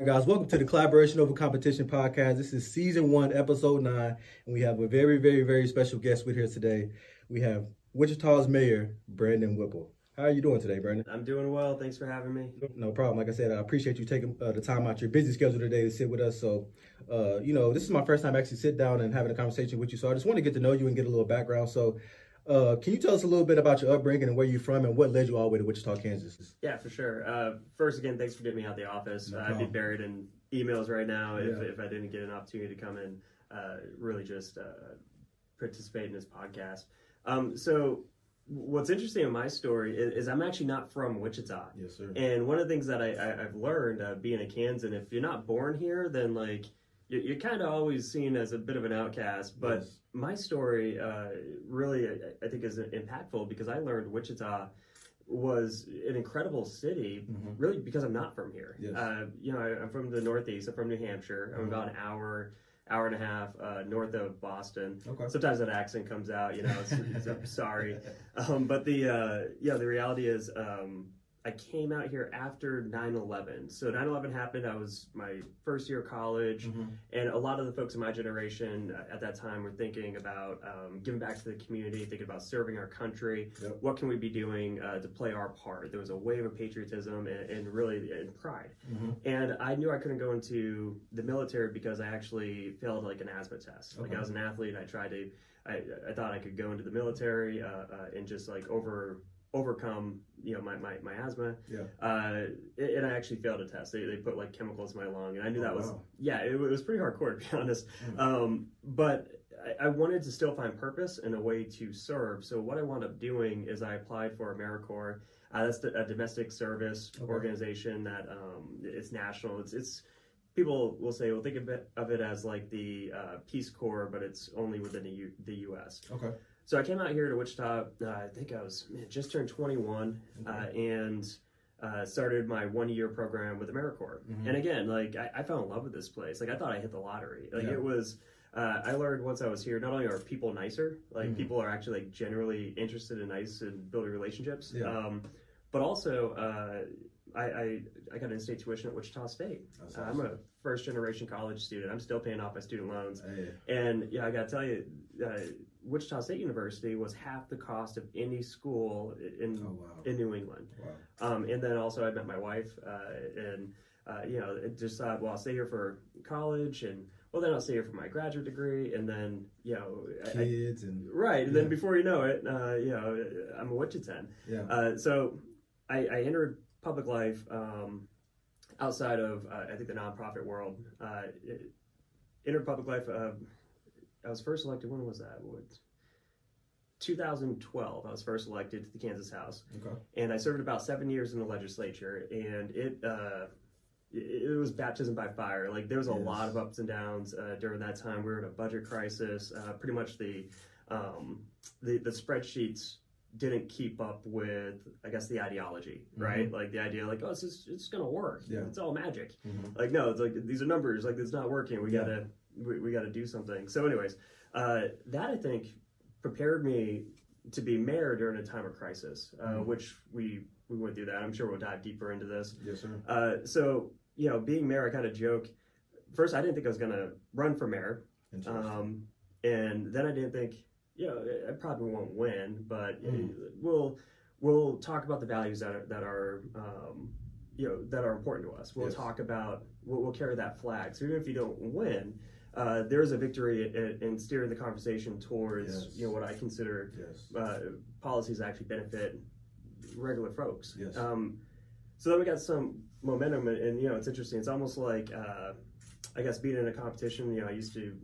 Hey guys, welcome to the Collaboration Over Competition Podcast. This is Season 1, Episode 9, and we have a very, very, very special guest with here today. We have Wichita's Mayor, Brandon Whipple. How are you doing today, Brandon? I'm doing well. Thanks for having me. No problem. Like I said, I appreciate you taking the time out your busy schedule today to sit with us. So, you know, this is my first time actually sit down and having a conversation with you, so I just want to get to know you and get a little background. So, can you tell us a little bit about your upbringing and where you're from and what led you all the way to Wichita, Kansas? Yeah, for sure. First, again, thanks for getting me out of the office. No problem. I'd be buried in emails right now if I didn't get an opportunity to come in, really just participate in this podcast. So what's interesting in my story is I'm actually not from Wichita. Yes, sir. And one of the things that I've learned being a Kansan, if you're not born here, then like you're kind of always seen as a bit of an outcast. But yes. My story really, I think, is impactful because I learned Wichita was an incredible city, mm-hmm. really because I'm not from here. Yes. You know, I'm from the Northeast. I'm from New Hampshire. I'm mm-hmm. about an hour and a half north of Boston. Okay. Sometimes that accent comes out, you know, I'm sorry. But the reality is I came out here after 9/11. So 9/11 happened, I was my first year of college, mm-hmm. and a lot of the folks in my generation at that time were thinking about giving back to the community, thinking about serving our country. Yep. What can we be doing to play our part? There was a wave of patriotism and really and pride. Mm-hmm. And I knew I couldn't go into the military because I actually failed like an asthma test. Okay. Like I was an athlete, I tried to, I thought I could go into the military and just like overcome, you know, my asthma. Yeah. And I actually failed a test. They put like chemicals in my lung, and I knew that was, yeah, it was pretty hardcore, to be honest. Mm-hmm. But I wanted to still find purpose and a way to serve. So what I wound up doing is I applied for AmeriCorps. That's a domestic service organization that it's national. It's people will say, well, think of it as like the Peace Corps, but it's only within the U.S. Okay. So I came out here to Wichita, I think I was just turned 21, and started my one-year program with AmeriCorps. Mm-hmm. And again, like I fell in love with this place. Like I thought I hit the lottery. Like yeah. It was, I learned once I was here, not only are people nicer, like mm-hmm. people are actually like generally interested in nice and building relationships, yeah. But also I got in-state tuition at Wichita State. Awesome. I'm a first-generation college student. I'm still paying off my student loans. Hey. And yeah, I got to tell you, Wichita State University was half the cost of any school in New England. Wow. And then also I met my wife and you know, just thought, well, I'll stay here for college and, well, then I'll stay here for my graduate degree. And then, you know, kids right. And yeah. Then before you know it, you know, I'm a Wichitan. Yeah. So I entered public life outside of, I think, the nonprofit world. Entered public life. I was first elected, when was that? 2012, I was first elected to the Kansas House. Okay. And I served about 7 years in the legislature, and it was baptism by fire. Like, there was a yes. lot of ups and downs during that time. We were in a budget crisis. Pretty much the spreadsheets didn't keep up with, I guess, the ideology, right? Mm-hmm. Like the idea, like, oh, it's gonna work. Yeah. It's all magic. Mm-hmm. Like, no, it's like, these are numbers. Like, it's not working. We yeah. gotta... We got to do something. So anyways, that I think prepared me to be mayor during a time of crisis, mm-hmm. which we went through that. I'm sure we'll dive deeper into this. Yes, sir. So, you know, being mayor, I kind of joke. First, I didn't think I was going to run for mayor. And then I didn't think, you know, I probably won't win, but mm-hmm. we'll talk about the values that are you know, that are important to us. We'll yes. talk about, we'll carry that flag. So even if you don't win, there's a victory in steering the conversation towards, yes. you know, what I consider yes. Policies that actually benefit regular folks. Yes. So then we got some momentum, and you know, it's interesting. It's almost like, I guess, being in a competition, you know, I used to,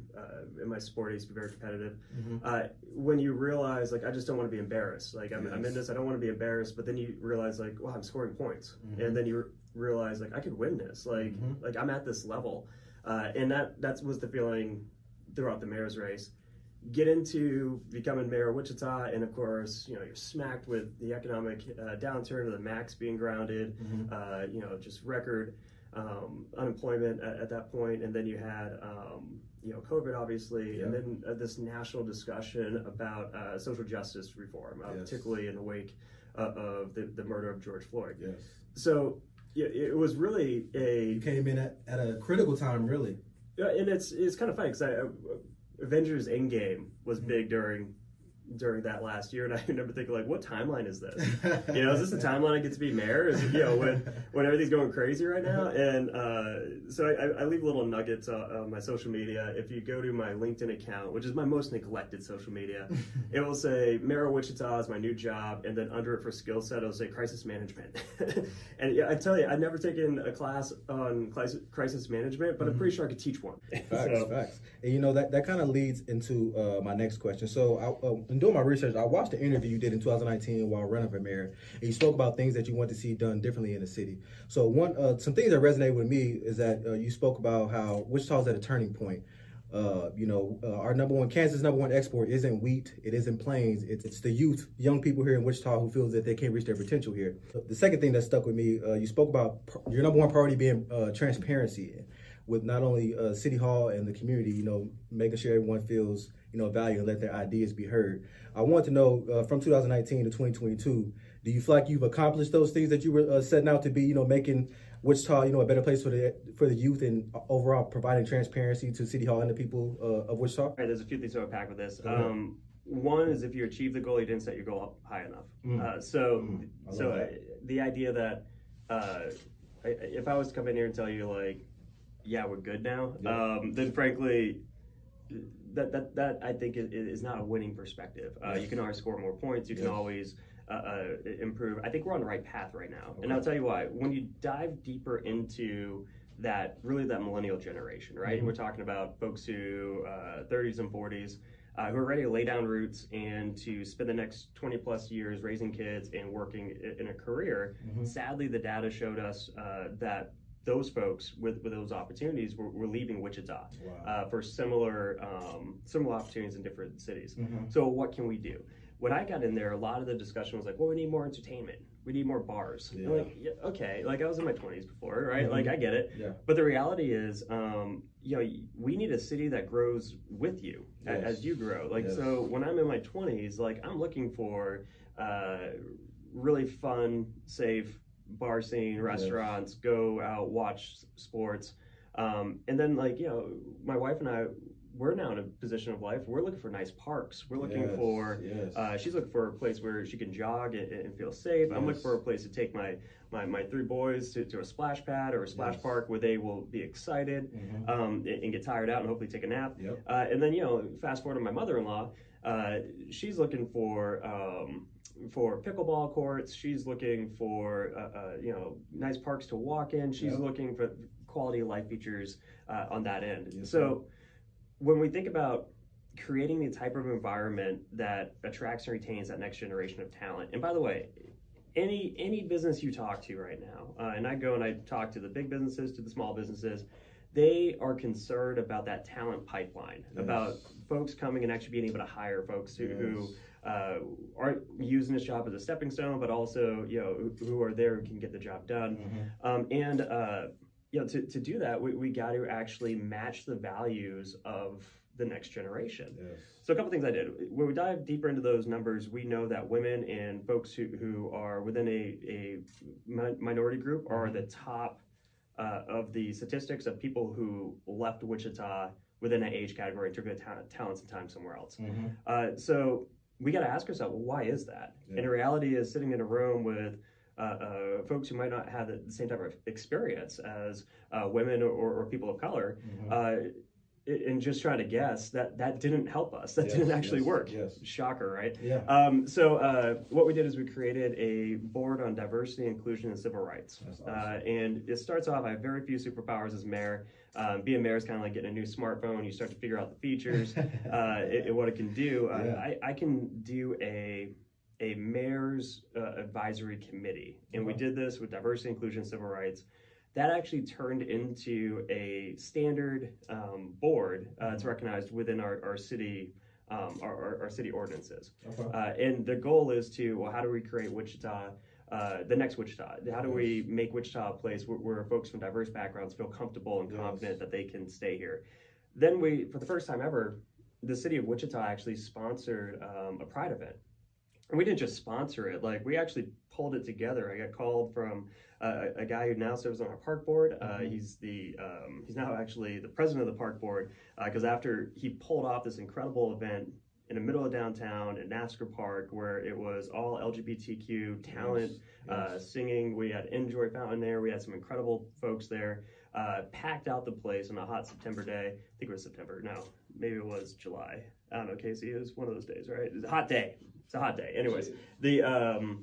in my sport, I used to be very competitive. Mm-hmm. When you realize, like, I just don't want to be embarrassed. Like, yes. I'm in this, I don't want to be embarrassed. But then you realize, like, well, I'm scoring points. Mm-hmm. And then you realize, like, I could win this. Like, mm-hmm. like I'm at this level. And that was the feeling throughout the mayor's race. Get into becoming mayor of Wichita, and of course, you know, you're smacked with the economic downturn of the max being grounded, mm-hmm. You know, just record. Unemployment at that point, and then you had you know, COVID, obviously, yeah. and then this national discussion about social justice reform, yes. particularly in the wake of the murder of George Floyd. Yes. So Yeah, it was really a... Came in at a critical time, really. Yeah, and it's kind of funny, because Avengers Endgame was big during that last year, and I remember thinking, like, what timeline is this? You know, is this the timeline I get to be mayor? Is it, you know, when everything's going crazy right now? And so I leave little nuggets on my social media. If you go to my LinkedIn account, which is my most neglected social media, it will say, Mayor of Wichita is my new job, and then under it for skill set, it'll say crisis management. And yeah, I tell you, I've never taken a class on crisis management, but I'm pretty sure I could teach one. Facts. And you know, that kind of leads into my next question. So in doing my research, I watched the interview you did in 2019 while running for mayor, and you spoke about things that you want to see done differently in the city. So some things that resonated with me is that you spoke about how Wichita's at a turning point. Our Kansas's #1 export isn't wheat, it isn't plains, it's the youth, young people here in Wichita who feels that they can't reach their potential here. The second thing that stuck with me, you spoke about your #1 priority being transparency with not only City Hall and the community, you know, making sure everyone feels, you know, value and let their ideas be heard. I want to know from 2019 to 2022, do you feel like you've accomplished those things that you were setting out to be, you know, making Wichita, you know, a better place for the youth and overall providing transparency to City Hall and the people of Wichita? All right, there's a few things to unpack with this. One is if you achieve the goal, you didn't set your goal up high enough. The idea that if I was to come in here and tell you, like, yeah, we're good now, then frankly, that I think is not a winning perspective. You can always score more points. You can always improve. I think we're on the right path right now. Okay. And I'll tell you why. When you dive deeper into that millennial generation, right? And we're talking about folks who 30s and 40s who are ready to lay down roots and to spend the next 20 plus years raising kids and working in a career. Sadly, the data showed us that those folks with those opportunities were leaving Wichita for similar opportunities in different cities. So what can we do? When I got in there, a lot of the discussion was like, well, we need more entertainment. We need more bars. Yeah. I'm like, yeah, okay, like I was in my 20s before, right? Like I get it. Yeah. But the reality is, you know, we need a city that grows with you as you grow. Like, so when I'm in my 20s, like I'm looking for really fun, safe, bar scene, restaurants, go out, watch sports. And then, like, you know, my wife and I, we're now in a position of life, we're looking for nice parks. We're looking for, she's looking for a place where she can jog and feel safe. I'm looking for a place to take my three boys to a splash pad or a splash park where they will be excited and get tired out and hopefully take a nap. And then, you know, fast forward to my mother-in-law, she's looking for pickleball courts. She's looking for you know, nice parks to walk in. She's looking for quality of life features on that end. So when we think about creating the type of environment that attracts and retains that next generation of talent, and by the way, any business you talk to right now, and I go and I talk to the big businesses, to the small businesses, they are concerned about that talent pipeline, about folks coming and actually being able to hire folks who aren't using this job as a stepping stone, but also, you know, who are there who can get the job done. You know, to do that, we got to actually match the values of the next generation. So a couple things I did. When we dive deeper into those numbers, we know that women and folks who are within a minority group are the top of the statistics of people who left Wichita within an age category and took their talents and time somewhere else. So we got to ask ourselves, well, why is that? And the reality is, sitting in a room with folks who might not have the same type of experience as women or people of color, and just trying to guess, that didn't help us. That didn't actually work. Shocker, right? So what we did is we created a board on diversity, inclusion, and civil rights. Awesome. And it starts off, I have very few superpowers as mayor. Being mayor is kind of like getting a new smartphone. You start to figure out the features and what it can do. I can do a mayor's advisory committee. And we did this with diversity, inclusion, civil rights. That actually turned into a standard board. It's recognized within our city, our city ordinances. And the goal is to, well, how do we create Wichita, the next Wichita? How do we make Wichita a place where folks from diverse backgrounds feel comfortable and confident that they can stay here? Then we, for the first time ever, the city of Wichita actually sponsored a pride event. And we didn't just sponsor it, like we actually pulled it together. I got called from a guy who now serves on our park board. He's now actually the president of the park board, because after he pulled off this incredible event in the middle of downtown in NASCAR Park, where it was all LGBTQ talent, singing. We had Enjoy Fountain there. We had some incredible folks there. Packed out the place on a hot September day. I think it was September. No, maybe it was July. I don't know, Casey. It was one of those days, right? It's a hot day. It's a hot day. Anyways, the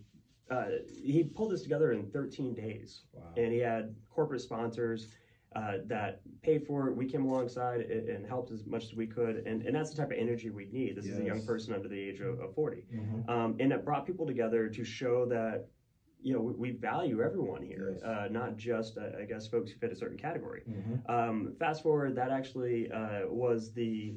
he pulled this together in 13 days. Wow. And he had corporate sponsors that paid for it. We came alongside and helped as much as we could. And that's the type of energy we need. This is a young person under the age of 40. Mm-hmm. And it brought people together to show that, you know, we value everyone here, not just, I guess, folks who fit a certain category. Mm-hmm. Fast forward, that actually was the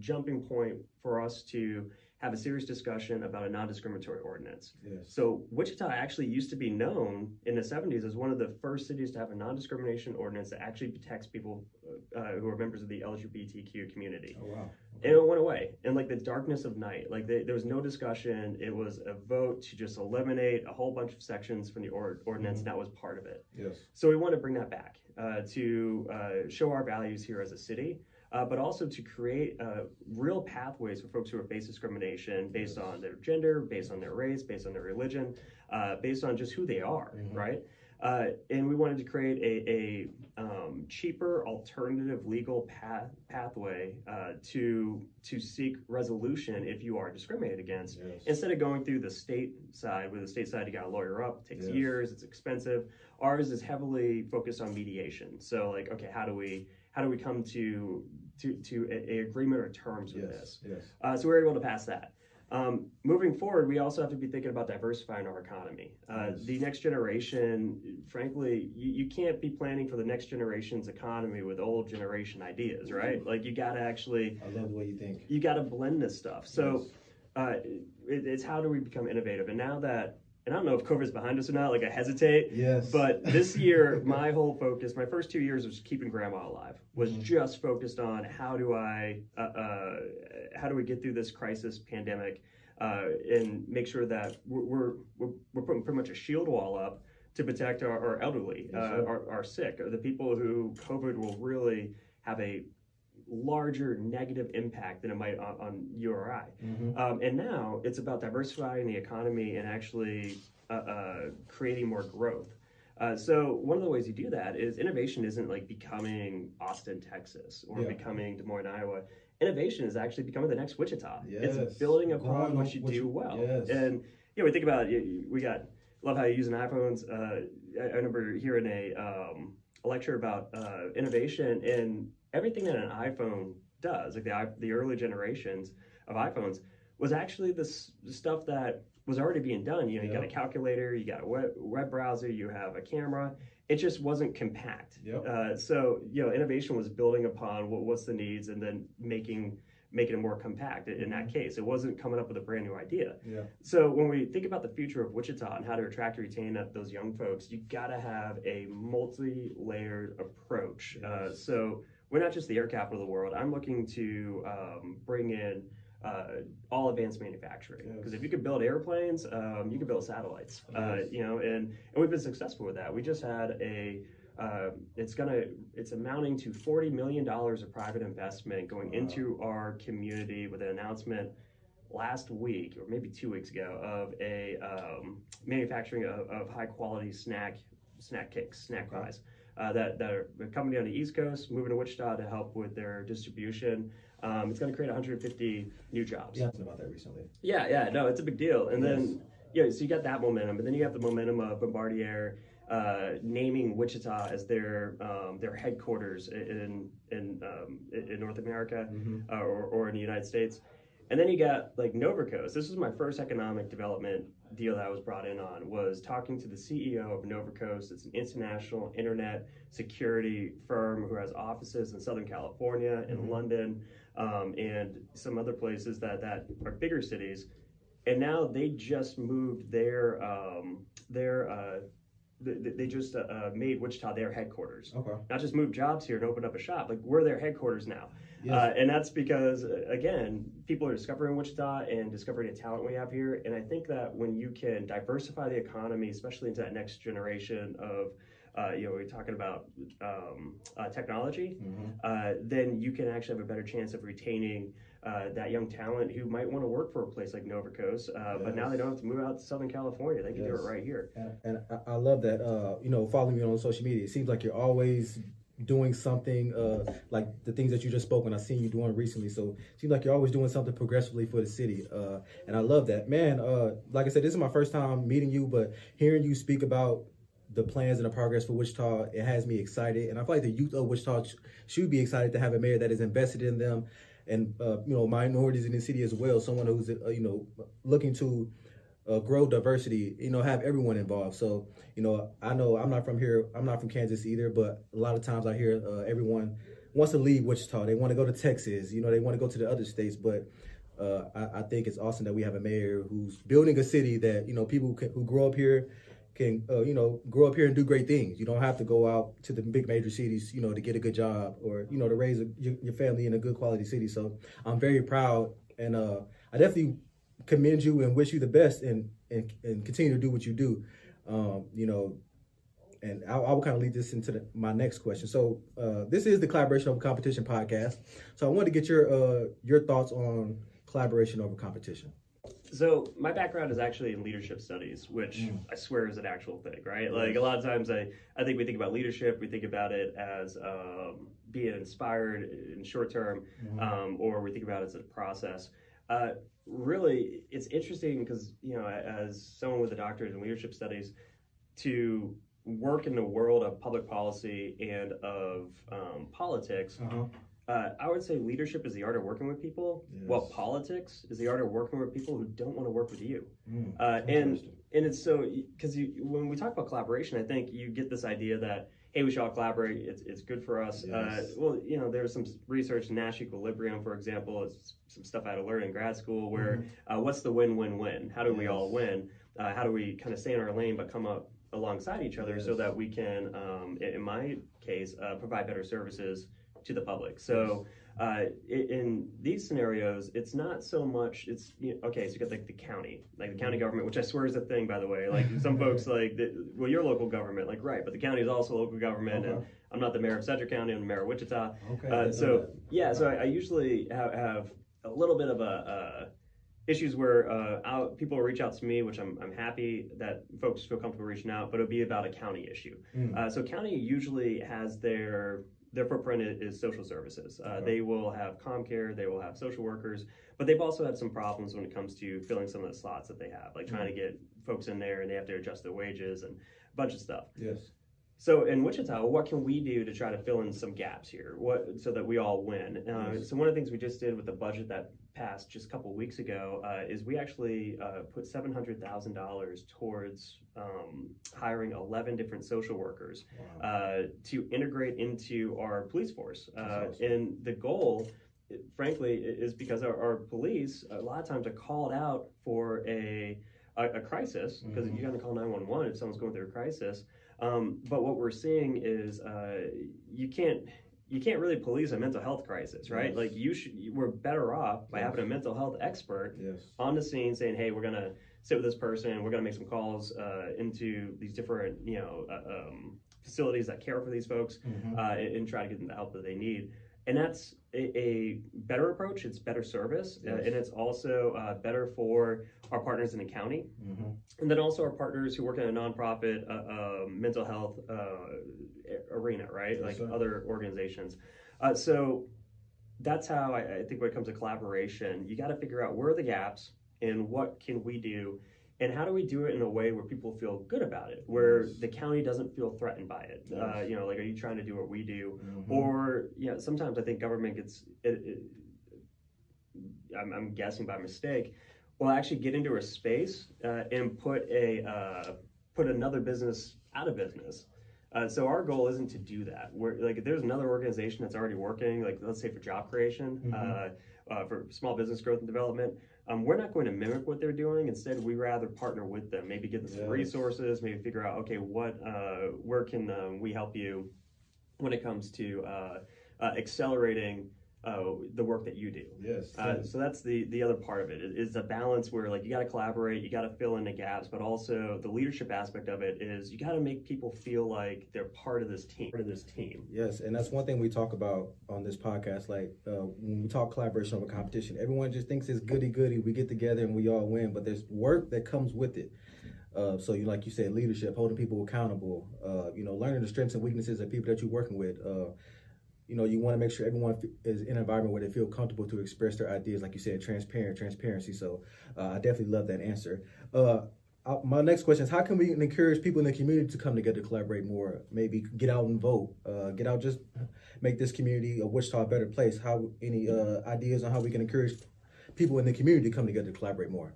jumping point for us to have a serious discussion about a non-discriminatory ordinance. Yes. So Wichita actually used to be known in the 70s as one of the first cities to have a non-discrimination ordinance that actually protects people who are members of the LGBTQ community. Oh, wow. Okay. And it went away in like the darkness of night. Like there was no discussion. It was a vote to just eliminate a whole bunch of sections from the ordinance, and that was part of it. Yes. So we want to bring that back to show our values here as a city. But also to create real pathways for folks who are faced discrimination based on their gender, based on their race, based on their religion, based on just who they are, right? And we wanted to create a cheaper alternative legal pathway to seek resolution if you are discriminated against, instead of going through the state side. With the state side, you got to lawyer up. It takes years. It's expensive. Ours is heavily focused on mediation. So, like, okay, how do we come to a agreement or terms with this? So we were able to pass that. Moving forward, we also have to be thinking about diversifying our economy. The next generation, frankly, you can't be planning for the next generation's economy with old generation ideas, right? Like you got to actually. I love the way you think. You got to blend this stuff. So it's how do we become innovative? And now that. And I don't know if COVID's behind us or not, like I hesitate, but this year, my whole focus, my first 2 years was keeping grandma alive, was just focused on how do we get through this crisis pandemic and make sure that we're putting pretty much a shield wall up to protect our elderly, our sick, or the people who COVID will really have a larger negative impact than it might on you or I. And now it's about diversifying the economy and actually creating more growth. So one of the ways you do that is innovation isn't like becoming Austin, Texas, or becoming Des Moines, Iowa. Innovation is actually becoming the next Wichita. It's building upon what you do well. And you know, we think about it, we got, love how you're using iPhones. I remember hearing a lecture about innovation and everything that an iPhone does, like the early generations of iPhones, was actually this stuff that was already being done. You know, you got a calculator, you got a web browser, you have a camera. It just wasn't compact. So, you know, innovation was building upon what's the needs and then making it more compact. In that case, it wasn't coming up with a brand new idea. So when we think about the future of Wichita and how to attract and retain those young folks, you got to have a multi-layered approach. So we're not just the air capital of the world. I'm looking to bring in all advanced manufacturing, because if you could build airplanes, you could build satellites. You know, and we've been successful with that. We just had it's amounting to $40 million of private investment going into our community, with an announcement last week, or maybe 2 weeks ago, of a manufacturing of high quality snack cakes, snack pies. That are a company on the East Coast moving to Wichita to help with their distribution. It's going to create 150 new jobs. Yeah, about that recently. No, it's a big deal. And then, so you got that momentum, and then you have the momentum of Bombardier naming Wichita as their headquarters in North America, or in the United States. And then you got like Nova Coast. This was my first economic development deal that I was brought in on, was talking to the CEO of Nova Coast. It's an international internet security firm who has offices in Southern California, in London, and some other places that are bigger cities. And now they just moved their they just made Wichita their headquarters. Okay. Not just move jobs here and open up a shop. Like, we're their headquarters now. Yes. And that's because, again, people are discovering Wichita and discovering the talent we have here. And I think that when you can diversify the economy, especially into that next generation of, we're talking about technology, mm-hmm. Then you can actually have a better chance of retaining that young talent who might want to work for a place like Nova Coast, yes. But now they don't have to move out to Southern California. They can yes. do it right here. And I love that, following you on social media. It seems like you're always doing something, like the things that you just spoke on. I've seen you doing recently. So it seems like you're always doing something progressively for the city. And I love that. Man, like I said, this is my first time meeting you, but hearing you speak about the plans and the progress for Wichita, it has me excited. And I feel like the youth of Wichita should be excited to have a mayor that is invested in them and, minorities in the city as well. Someone who's, looking to grow diversity, have everyone involved. So, I know I'm not from here. I'm not from Kansas either, but a lot of times I hear everyone wants to leave Wichita. They want to go to Texas. They want to go to the other states. But I think it's awesome that we have a mayor who's building a city that, people who grow up here can, grow up here and do great things. You don't have to go out to the big major cities, to get a good job or, to raise your family in a good quality city. So I'm very proud. And I definitely commend you and wish you the best and continue to do what you do. And I will kind of lead this into my next question. So this is the Collaboration Over Competition podcast. So I wanted to get your thoughts on collaboration over competition. So my background is actually in leadership studies, which I swear is an actual thing, right? Like, a lot of times I think we think about leadership, we think about it as being inspired in short term, or we think about it as a process. Really, it's interesting because, as someone with a doctorate in leadership studies, to work in the world of public policy and of politics, I would say leadership is the art of working with people, yes. while politics is the art of working with people who don't want to work with you. And it's so, because when we talk about collaboration, I think you get this idea that, hey, we should all collaborate, it's good for us. Yes. There's some research, Nash equilibrium, for example, it's some stuff I had to learn in grad school where, what's the win-win-win? How do yes. we all win? How do we kind of stay in our lane but come up alongside each other yes. so that we can, in my case, provide better services to the public. So in these scenarios, it's not so much, it's, okay, so you got like the county, county government, which I swear is a thing, by the way, like some folks like, well, your local government, like, right, but the county is also local government, and I'm not the mayor of Sedgwick County, I'm the mayor of Wichita. Okay. So I usually have a little bit of issues where people will reach out to me, which I'm happy that folks feel comfortable reaching out, but it'll be about a county issue. So county usually has their footprint is social services. They will have ComCare, they will have social workers, but they've also had some problems when it comes to filling some of the slots that they have, like trying to get folks in there, and they have to adjust their wages and a bunch of stuff. Yes. So in Wichita, what can we do to try to fill in some gaps here, so that we all win? So one of the things we just did with the budget that passed just a couple weeks ago is we actually put $700,000 towards hiring 11 different social workers to integrate into our police force. And the goal, frankly, is because our police a lot of times are called out for a crisis, because you're going to call 911 if someone's going through a crisis. But what we're seeing is you can't really police a mental health crisis, right? Yes. Like, we're better off by having a mental health expert on the scene saying, hey, we're going to sit with this person, we're going to make some calls into these different, facilities that care for these folks and try to get them the help that they need. And that's a better approach. It's better service, and it's also better for our partners in the county, and then also our partners who work in a nonprofit mental health arena, right? Like other organizations. So that's how I think when it comes to collaboration, you got to figure out where are the gaps and what can we do. And how do we do it in a way where people feel good about it, where the county doesn't feel threatened by it? Like, are you trying to do what we do? Or, sometimes I think government gets, I'm guessing by mistake, will actually get into a space and put another business out of business. So our goal isn't to do that. We're like, if there's another organization that's already working, like let's say for job creation, for small business growth and development, we're not going to mimic what they're doing. Instead, we rather partner with them, maybe get them some resources, maybe figure out, okay, what, where can we help you when it comes to accelerating the work that you do. Yes. So that's the other part of it. It's a balance where like you got to collaborate, you got to fill in the gaps, but also the leadership aspect of it is you got to make people feel like they're part of this team. Yes, and that's one thing we talk about on this podcast. Like when we talk collaboration over competition, everyone just thinks it's goody goody. We get together and we all win, but there's work that comes with it. So you, like you said, leadership, holding people accountable. You know, learning the strengths and weaknesses of people that you're working with. You know, you want to make sure everyone is in an environment where they feel comfortable to express their ideas. Like you said, transparency. So I definitely love that answer. My next question is, how can we encourage people in the community to come together, to collaborate more, maybe get out and vote, get out, just make this community of Wichita a better place? How, any ideas on how we can encourage people in the community to come together to collaborate more?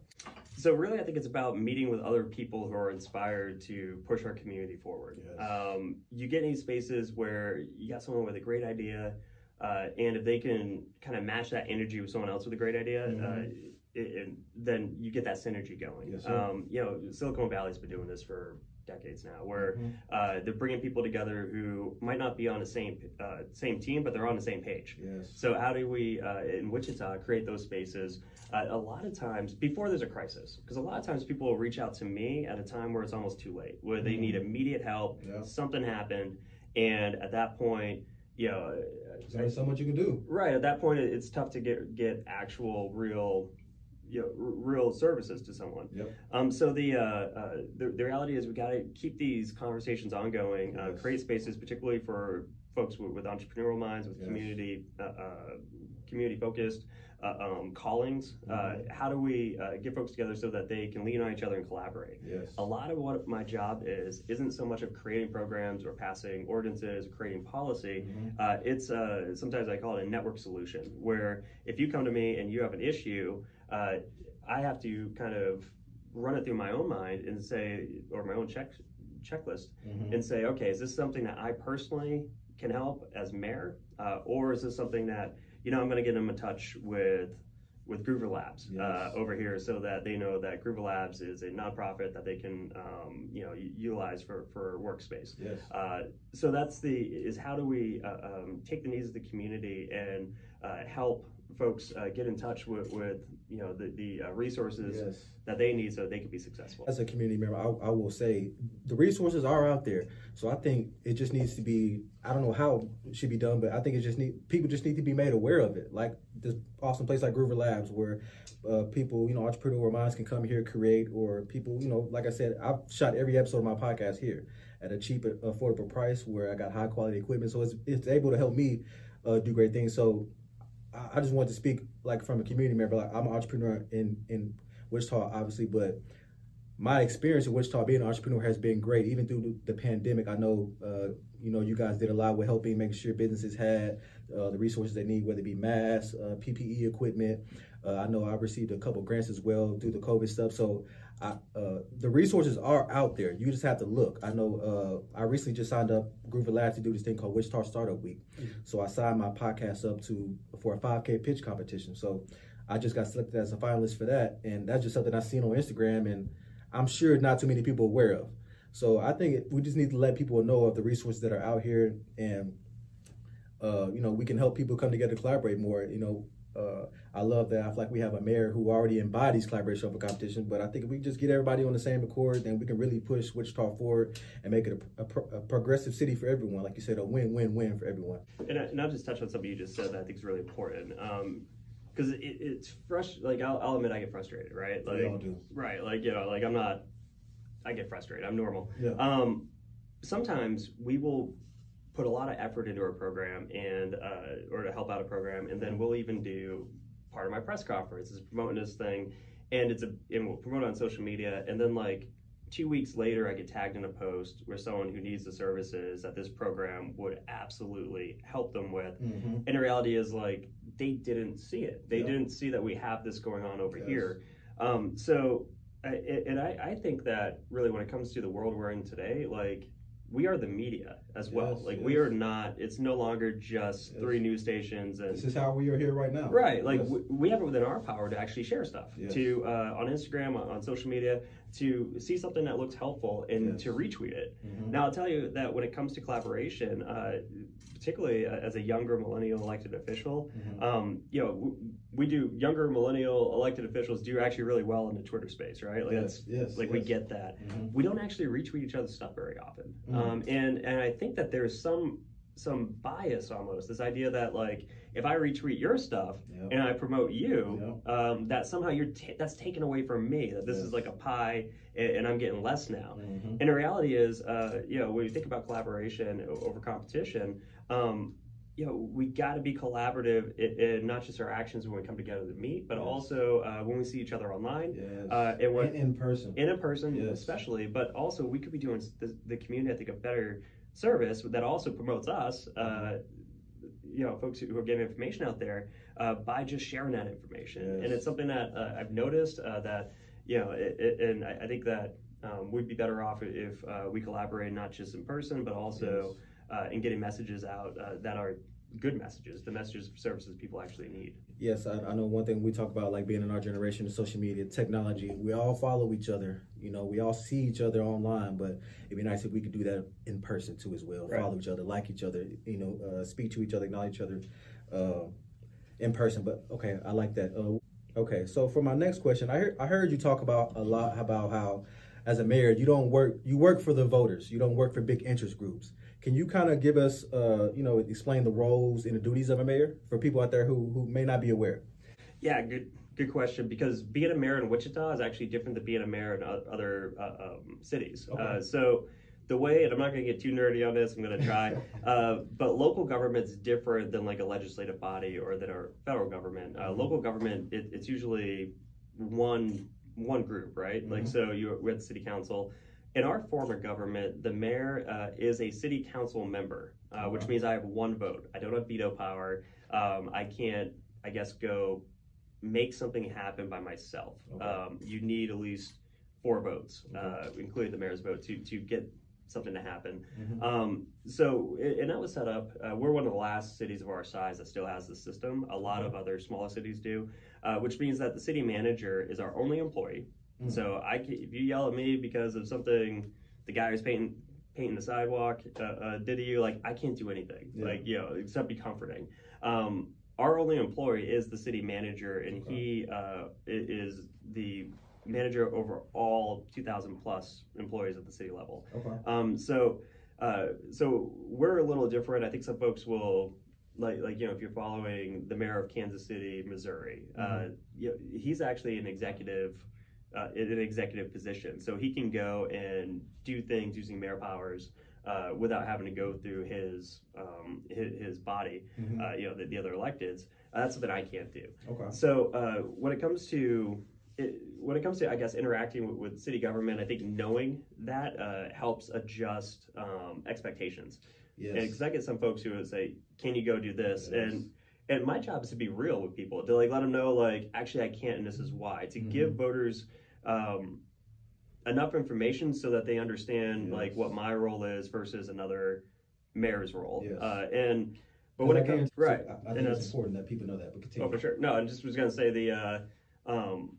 So really, I think it's about meeting with other people who are inspired to push our community forward. Yes. You get in these spaces where you got someone with a great idea, and if they can kind of match that energy with someone else with a great idea, then you get that synergy going. Yes, you know, Silicon Valley's been doing this for decades now, where they're bringing people together who might not be on the same team, but they're on the same page. Yes. So how do we in Wichita create those spaces? A lot of times before there's a crisis, because a lot of times people will reach out to me at a time where it's almost too late, where they need immediate help. Yeah. Something happened, and at that point, you know, there's only so much you can do. Right at that point, it's tough to get actual real. You know, real services to someone. Yep. So the reality is we got to keep these conversations ongoing, create spaces, particularly for folks with entrepreneurial minds, with community-focused callings. How do we get folks together so that they can lean on each other and collaborate? Yes. A lot of what my job isn't so much of creating programs or passing ordinances or creating policy. It's sometimes I call it a network solution, where if you come to me and you have an issue, I have to kind of run it through my own mind and say, or my own checklist, and say, okay, is this something that I personally can help as mayor, or is this something that, you know, I'm going to get them in touch with Groover Labs over here, so that they know that Groover Labs is a nonprofit that they can, you know, utilize for workspace. Yes. So that's how do we take the needs of the community and help folks get in touch with you know, the resources that they need so they can be successful. As a community member, I will say the resources are out there. So I think it just needs to be, I don't know how it should be done, but I think it just people need to be made aware of it. Like this awesome place like Groover Labs, where people, you know, entrepreneurial minds can come here, create, or people, you know, like I said, I've shot every episode of my podcast here at a cheap, affordable price where I got high quality equipment. So it's able to help me do great things. So I just wanted to speak like from a community member. Like I'm an entrepreneur in Wichita, obviously, but my experience in Wichita being an entrepreneur has been great, even through the pandemic. I know, you know, you guys did a lot with helping, making sure businesses had the resources they need, whether it be masks, PPE equipment. I know I received a couple grants as well through the COVID stuff. So the resources are out there. You just have to look. I know I recently just signed up Groover Labs to do this thing called Wichita Startup Week. So I signed my podcast up for a 5K pitch competition. So I just got selected as a finalist for that. And that's just something I've seen on Instagram, and I'm sure not too many people are aware of. So I think we just need to let people know of the resources that are out here, and you know, we can help people come together to collaborate more. You know, I love that. I feel like we have a mayor who already embodies collaboration over competition, but I think if we just get everybody on the same accord, then we can really push Wichita forward and make it a progressive city for everyone. Like you said, a win-win-win for everyone. And I'll just touch on something you just said that I think is really important. Because it's frustrating. Like I'll admit, I get frustrated, right? Like, we all do. Right, like, you know, like I get frustrated. I'm normal. Yeah. Sometimes we will put a lot of effort into a program and or to help out a program, and then we'll even do part of my press conference is promoting this thing, and we'll promote it on social media, and then like 2 weeks later I get tagged in a post where someone who needs the services that this program would absolutely help them with. And the reality is, like, they didn't see it. They didn't see that we have this going on over here. So I think that really when it comes to the world we're in today, like we are the media as well. Yes, like yes. We are not, it's no longer just yes. three news stations. And this is how we are here right now. Right. Like yes. we have it within our power to actually share stuff yes. to on Instagram, on social media, to see something that looks helpful and yes. to retweet it. Mm-hmm. Now, I'll tell you that when it comes to collaboration, particularly as a younger millennial elected official, mm-hmm. You know, we do, younger millennial elected officials do actually really well in the Twitter space, right? Like yes, that's, yes, like yes. we get that. Mm-hmm. We don't actually retweet each other's stuff very often. Mm-hmm. And I think that there's some bias almost, this idea that like, if I retweet your stuff yep. and I promote you, yep. That somehow that's taken away from me, that this yes. is like a pie and I'm getting less now. Mm-hmm. And the reality is, you know, when you think about collaboration over competition, you know, we got to be collaborative in not just our actions when we come together to meet, but yes. also when we see each other online, yes. And in person, yes. especially. But also, we could be doing the community, I think, a better service that also promotes us. You know, folks who are getting information out there by just sharing that information, yes. and it's something that I've noticed that you know, and I think that we'd be better off if we collaborate not just in person, but also. Yes. And getting messages out that are good messages, the messages for services people actually need. Yes, I know one thing we talk about, like being in our generation of social media, technology, we all follow each other, you know, we all see each other online, but it'd be nice if we could do that in person too as well, right. Follow each other, like each other, you know, speak to each other, acknowledge each other in person, but okay, I like that. Okay, so for my next question, I heard you talk about a lot about how, as a mayor, you work for the voters, you don't work for big interest groups. Can you kind of give us, you know, explain the roles and the duties of a mayor for people out there who may not be aware? Yeah, good question, because being a mayor in Wichita is actually different than being a mayor in other cities. Okay. So the way, and I'm not going to get too nerdy on this, I'm going to try, but local government's different than like a legislative body or than our federal government. Local government, it's usually one group, right? Mm-hmm. Like, so we had the city council. In our form of government, the mayor is a city council member, which means I have one vote. I don't have veto power. I can't, I guess, go make something happen by myself. Okay. You need at least 4 votes, including the mayor's vote, to get something to happen. Mm-hmm. And that was set up. We're one of the last cities of our size that still has this system. A lot of other smaller cities do, which means that the city manager is our only employee. So if you yell at me because of something, the guy who's painting the sidewalk did to you, like, I can't do anything, yeah. like, you know, except be comforting. Our only employee is the city manager, and okay. he is the manager over all 2,000+ employees at the city level. Okay. So we're a little different. I think some folks will. Like you know, if you're following the mayor of Kansas City, Missouri, you know, he's actually an executive. In an executive position, so he can go and do things using mayor powers without having to go through his body, mm-hmm. You know, the other electeds. That's something I can't do. Okay. So when it comes to I guess interacting with city government, I think knowing that helps adjust expectations. Yes. Because I get some folks who would say, "Can you go do this?" Yes. And my job is to be real with people, to like let them know, like, actually I can't, and this is why. To mm-hmm. give voters. Enough information so that they understand yes. like what my role is versus another mayor's role. Yes. But when it comes, right, I think it's important that people know that. But continue. Oh, for sure. No, I just was gonna say and I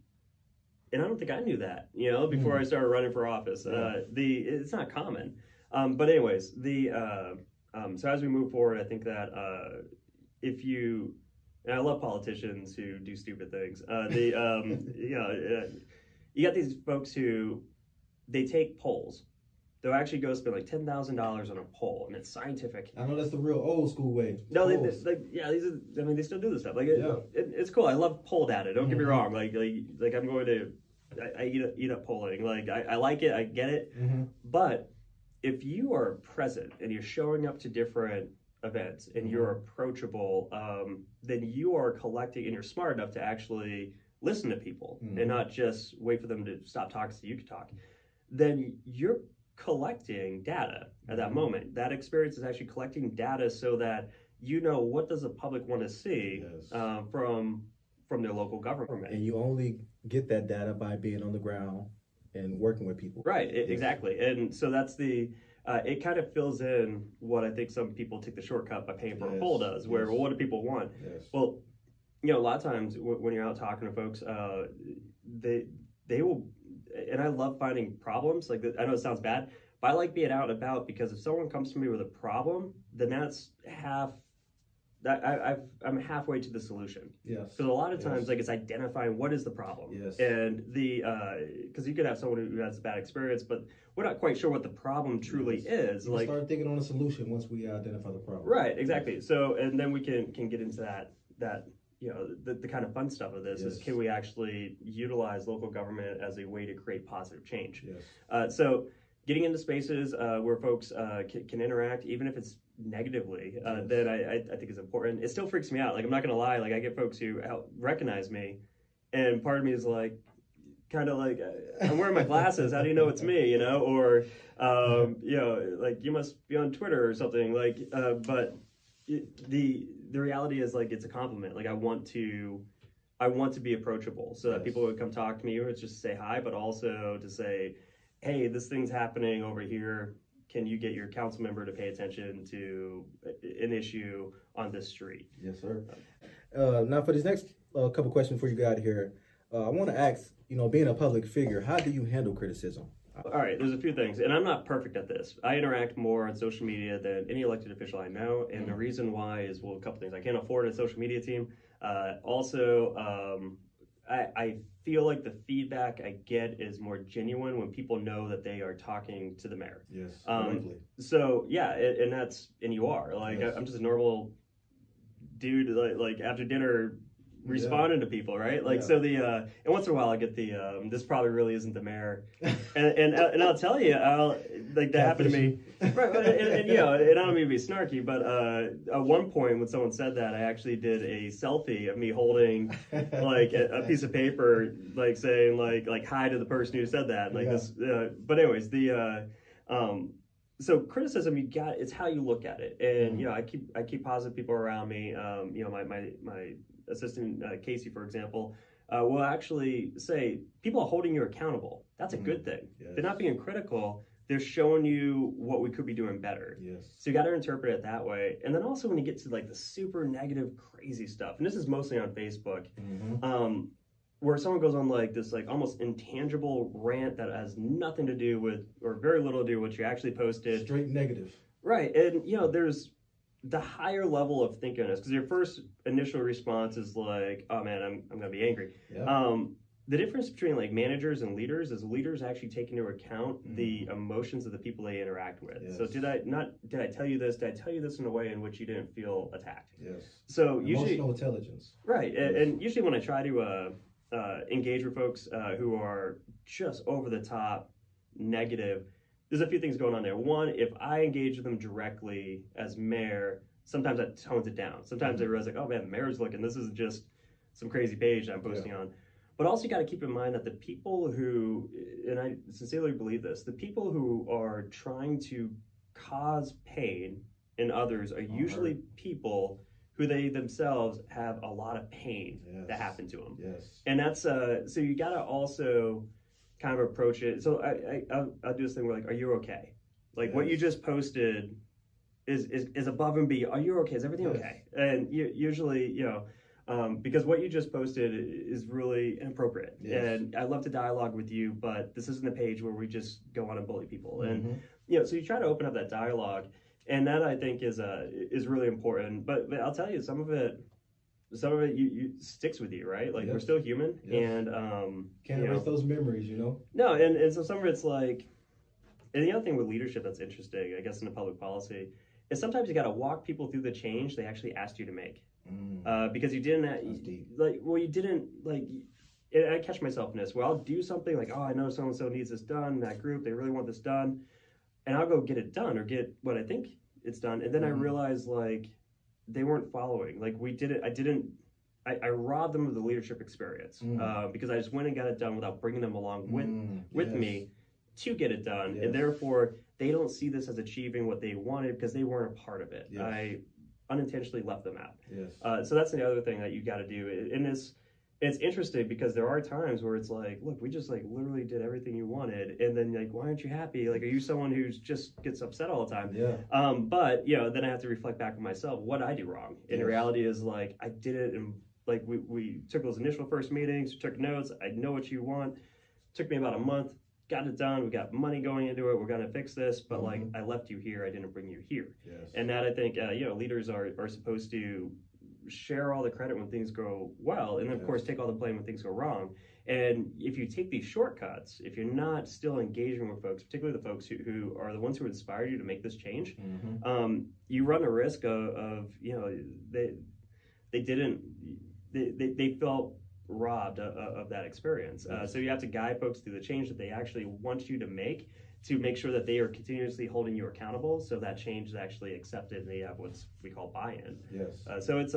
don't think I knew that, you know, before I started running for office. Yeah. It's not common. But anyways, so as we move forward, I think that and I love politicians who do stupid things. You know. You got these folks who, they take polls. They'll actually go spend like $10,000 on a poll, and it's scientific. I know that's the real old school way. No, they still do this stuff. Like, yeah. It's cool. I love poll data. Don't get me wrong. Like I'm going to, I eat up polling. Like, I like it. I get it. Mm-hmm. But if you are present and you're showing up to different events and you're approachable, then you are collecting, and you're smart enough to actually listen to people and not just wait for them to stop talking so you can talk, then you're collecting data at that moment. That experience is actually collecting data so that you know what does the public want to see yes. From their local government. And you only get that data by being on the ground and working with people. Right, yes. Exactly. And so that's the it kind of fills in what I think some people take the shortcut by paying for a poll does, where, well, what do people want? Well, you know, a lot of times when you're out talking to folks, they will, and I love finding problems. Like, I know it sounds bad, but I like being out and about, because if someone comes to me with a problem, then that's half, that I'm halfway to the solution. Because a lot of times, like, it's identifying what is the problem. And the, because you could have someone who has a bad experience, but we're not quite sure what the problem truly is. Like, start thinking on a solution once we identify the problem. Right, exactly. So, and then we can get into that. You know, the kind of fun stuff of this is, can we actually utilize local government as a way to create positive change? So getting into spaces where folks can interact, even if it's negatively, that I think is important. It still freaks me out. Like, I'm not going to lie. Like, I get folks who recognize me, and part of me is like, kind of like, I'm wearing my glasses. How do you know it's me? You know, or, you know, like, you must be on Twitter or something. Like, but the reality is, like, it's a compliment. Like, I want to be approachable, so that people would come talk to me, or just say hi, but also to say, hey, this thing's happening over here. Can you get your council member to pay attention to an issue on this street? Yes, sir. Now, for this next couple questions for you guys here, I want to ask, you know, being a public figure, how do you handle criticism? All right, there's a few things, and I'm not perfect at this. I interact more on social media than any elected official I know, and the reason why is, well, a couple things. I can't afford a social media team. Also, I feel like the feedback I get is more genuine when people know that they are talking to the mayor. So, yeah, and that's, and you are. Like, I'm just a normal dude, like after dinner, responding to people, right? Like, so the, and once in a while I get the, this probably really isn't the mayor. And I'll tell you, that happened to me. Right, and you know, and I don't mean to be snarky, but at one point when someone said that, I actually did a selfie of me holding like a piece of paper, like saying like hi to the person who said that. Like this, but anyways, the, so criticism, you got, it's how you look at it. And, you know, I keep positive people around me. You know, my assistant Casey, for example, will actually say, people are holding you accountable. That's a good thing. They're not being critical. They're showing you what we could be doing better. So you got to interpret it that way. And then also when you get to like the super negative, crazy stuff, and this is mostly on Facebook, where someone goes on like this, like almost intangible rant that has nothing to do with, or very little to do with what you actually posted. Straight negative. Right. And you know, there's the higher level of thinking on this, because your first initial response is like, oh man, I'm gonna be angry. The difference between like managers and leaders is leaders actually take into account the emotions of the people they interact with. So did I tell you this? Did I tell you this in a way in which you didn't feel attacked? So usually emotional intelligence. Right. And usually when I try to engage with folks who are just over the top negative, there's a few things going on there. One, if I engage with them directly as mayor, sometimes that tones it down. Sometimes they realize like, oh man, the mayor's looking, this isn't just some crazy page that I'm posting on. But also you got to keep in mind that the people who, and I sincerely believe this, the people who are trying to cause pain in others are usually people who they themselves have a lot of pain that happened to them. And that's, so you got to also kind of approach it. So I'll do this thing where like, are you okay? Like what you just posted is above and beyond. Are you okay? Is everything okay? And usually, you know, because what you just posted is really inappropriate. And I love to dialogue with you, but this isn't a page where we just go on and bully people. And, you know, so you try to open up that dialogue, and that I think is really important. But I'll tell you, some of it you sticks with you, right? Like we're still human, and can't erase those memories, you know. No, and so some of it's like, and the other thing with leadership that's interesting, I guess, in the public policy, is sometimes you got to walk people through the change they actually asked you to make, because you didn't like, well, you didn't like. I catch myself in this where I'll do something like, oh, I know so and so needs this done. That group, they really want this done, and I'll go get it done or get what I think it's done, and then I realize like, they weren't following. Like we did it. I robbed them of the leadership experience because I just went and got it done without bringing them along with me to get it done. And therefore they don't see this as achieving what they wanted because they weren't a part of it. I unintentionally left them out. So that's the other thing that you got to do. And it's interesting because there are times where it's like, look, we just like literally did everything you wanted, and then like, why aren't you happy? Like, are you someone who just gets upset all the time? Yeah. But you know, then I have to reflect back on myself, what I do wrong. And the reality is like, I did it, and like we took those initial first meetings, took notes. I know what you want. Took me about a month. Got it done. We got money going into it. We're gonna fix this. But like, I left you here. I didn't bring you here. Yes. And that I think you know, leaders are supposed to share all the credit when things go well, and then, of course, take all the blame when things go wrong. And if you take these shortcuts, if you're not still engaging with folks, particularly the folks who are the ones who inspired you to make this change, you run a risk of you know, they felt robbed of that experience. So you have to guide folks through the change that they actually want you to make, to make sure that they are continuously holding you accountable, so that change is actually accepted and they have what we call buy-in. Yes. So it's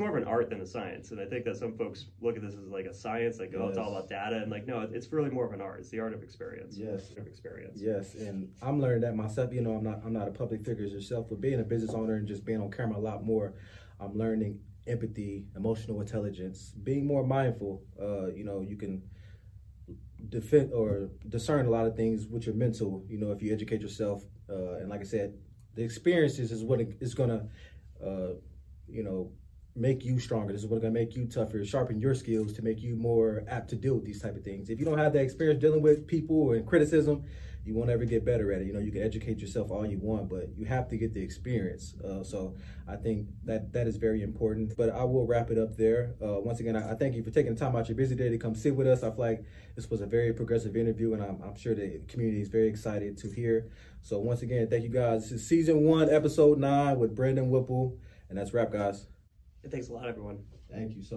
more of an art than a science. And I think that some folks look at this as like a science, like, oh, it's all about data. And like, no, it's really more of an art. It's the art of experience. Yes. Of experience. Yes. And I'm learning that myself. You know, I'm not a public figure as yourself, but being a business owner and just being on camera a lot more, I'm learning empathy, emotional intelligence, being more mindful. You know, you can defend or discern a lot of things with your mental, you know, if you educate yourself. And like I said, the experiences is what is gonna, you know, make you stronger. This is what's gonna make you tougher, sharpen your skills to make you more apt to deal with these type of things. If you don't have that experience dealing with people and criticism, you won't ever get better at it. You know, you can educate yourself all you want, but you have to get the experience. So I think that is very important. But I will wrap it up there. Once again, I thank you for taking the time out your busy day to come sit with us. I feel like this was a very progressive interview, and I'm sure the community is very excited to hear. So once again, thank you guys. This is season 1, episode 9 with Brandon Whipple, and that's wrap, guys. Thanks a lot, everyone. Thank you so much.